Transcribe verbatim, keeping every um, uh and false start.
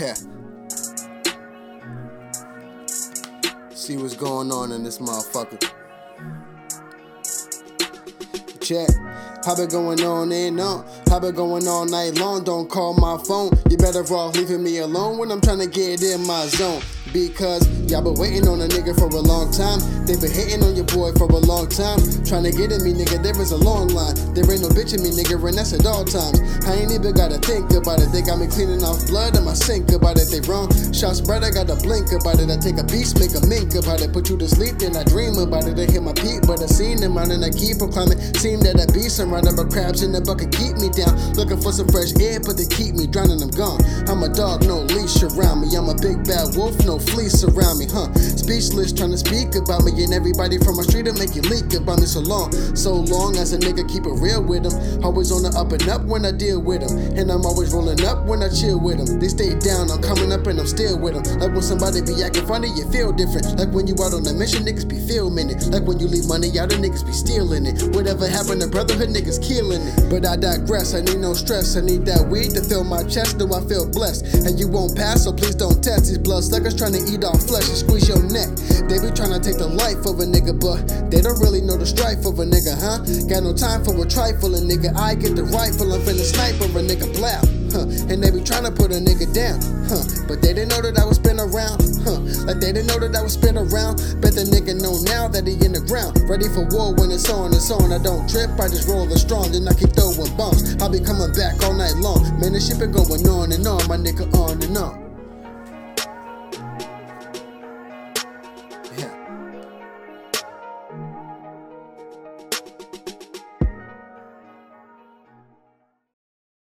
Yeah. See what's going on in this motherfucker. Check. How been going on and on? How been going all night long? Don't call my phone. You better off leaving me alone when I'm trying to get in my zone. Because y'all been waiting on a nigga for a long time. They been hitting on your boy for a long time. Trying to get at me, nigga, there is a long line. There ain't no bitch in me, nigga, and that's at all times. I ain't even gotta think about it. They got me cleaning off blood, I'ma sink about it. They wrong, shots bright, I gotta blink about it. I take a piece, make a mink about it. Put you to sleep, then I dream about it. I hear my peep, but I seen them out and I keep on climbing. Seem that I be surrounded by crabs in the bucket, keep me down. Looking for some fresh air, but they keep me drowning, I'm gone. I'm a dog, no leash around me. I'm a big bad wolf, no fleece around me, huh? Speechless, trying to speak about me, and everybody from my street will make you leak about me so long. So long as a nigga keep it real with him. Always on the up and up when I deal with him. And I'm always rolling up when I chill with him. They stay down, I'm coming up and I'm still with him. Like when somebody be acting funny, you feel different. Like when you out on a mission, niggas be filming it. Like when you leave money out, the niggas be stealing it. Whatever happened to brotherhood, niggas killing it. But I digress, I need no stress. I need that weed to fill my chest, though I feel blessed. And you won't pass, so please don't test these bloodsuckers trying to eat off flesh and squeeze your neck. They be trying to take the life of a nigga, but they don't really know the strife of a nigga, huh? Got no time for a trifle, a nigga. I get the rifle, I'm finna snipe of a nigga, blow, huh? And they be trying to put a nigga down, huh? But they didn't know that I was spin around, huh? Like they didn't know that I was spin around. Bet the nigga know now that he in the ground, ready for war when it's on, it's on. I don't trip, I just roll the strong, then I keep throwing bombs. I'll be coming back all night long. Man, this shit been going on and on, my nigga, on and on.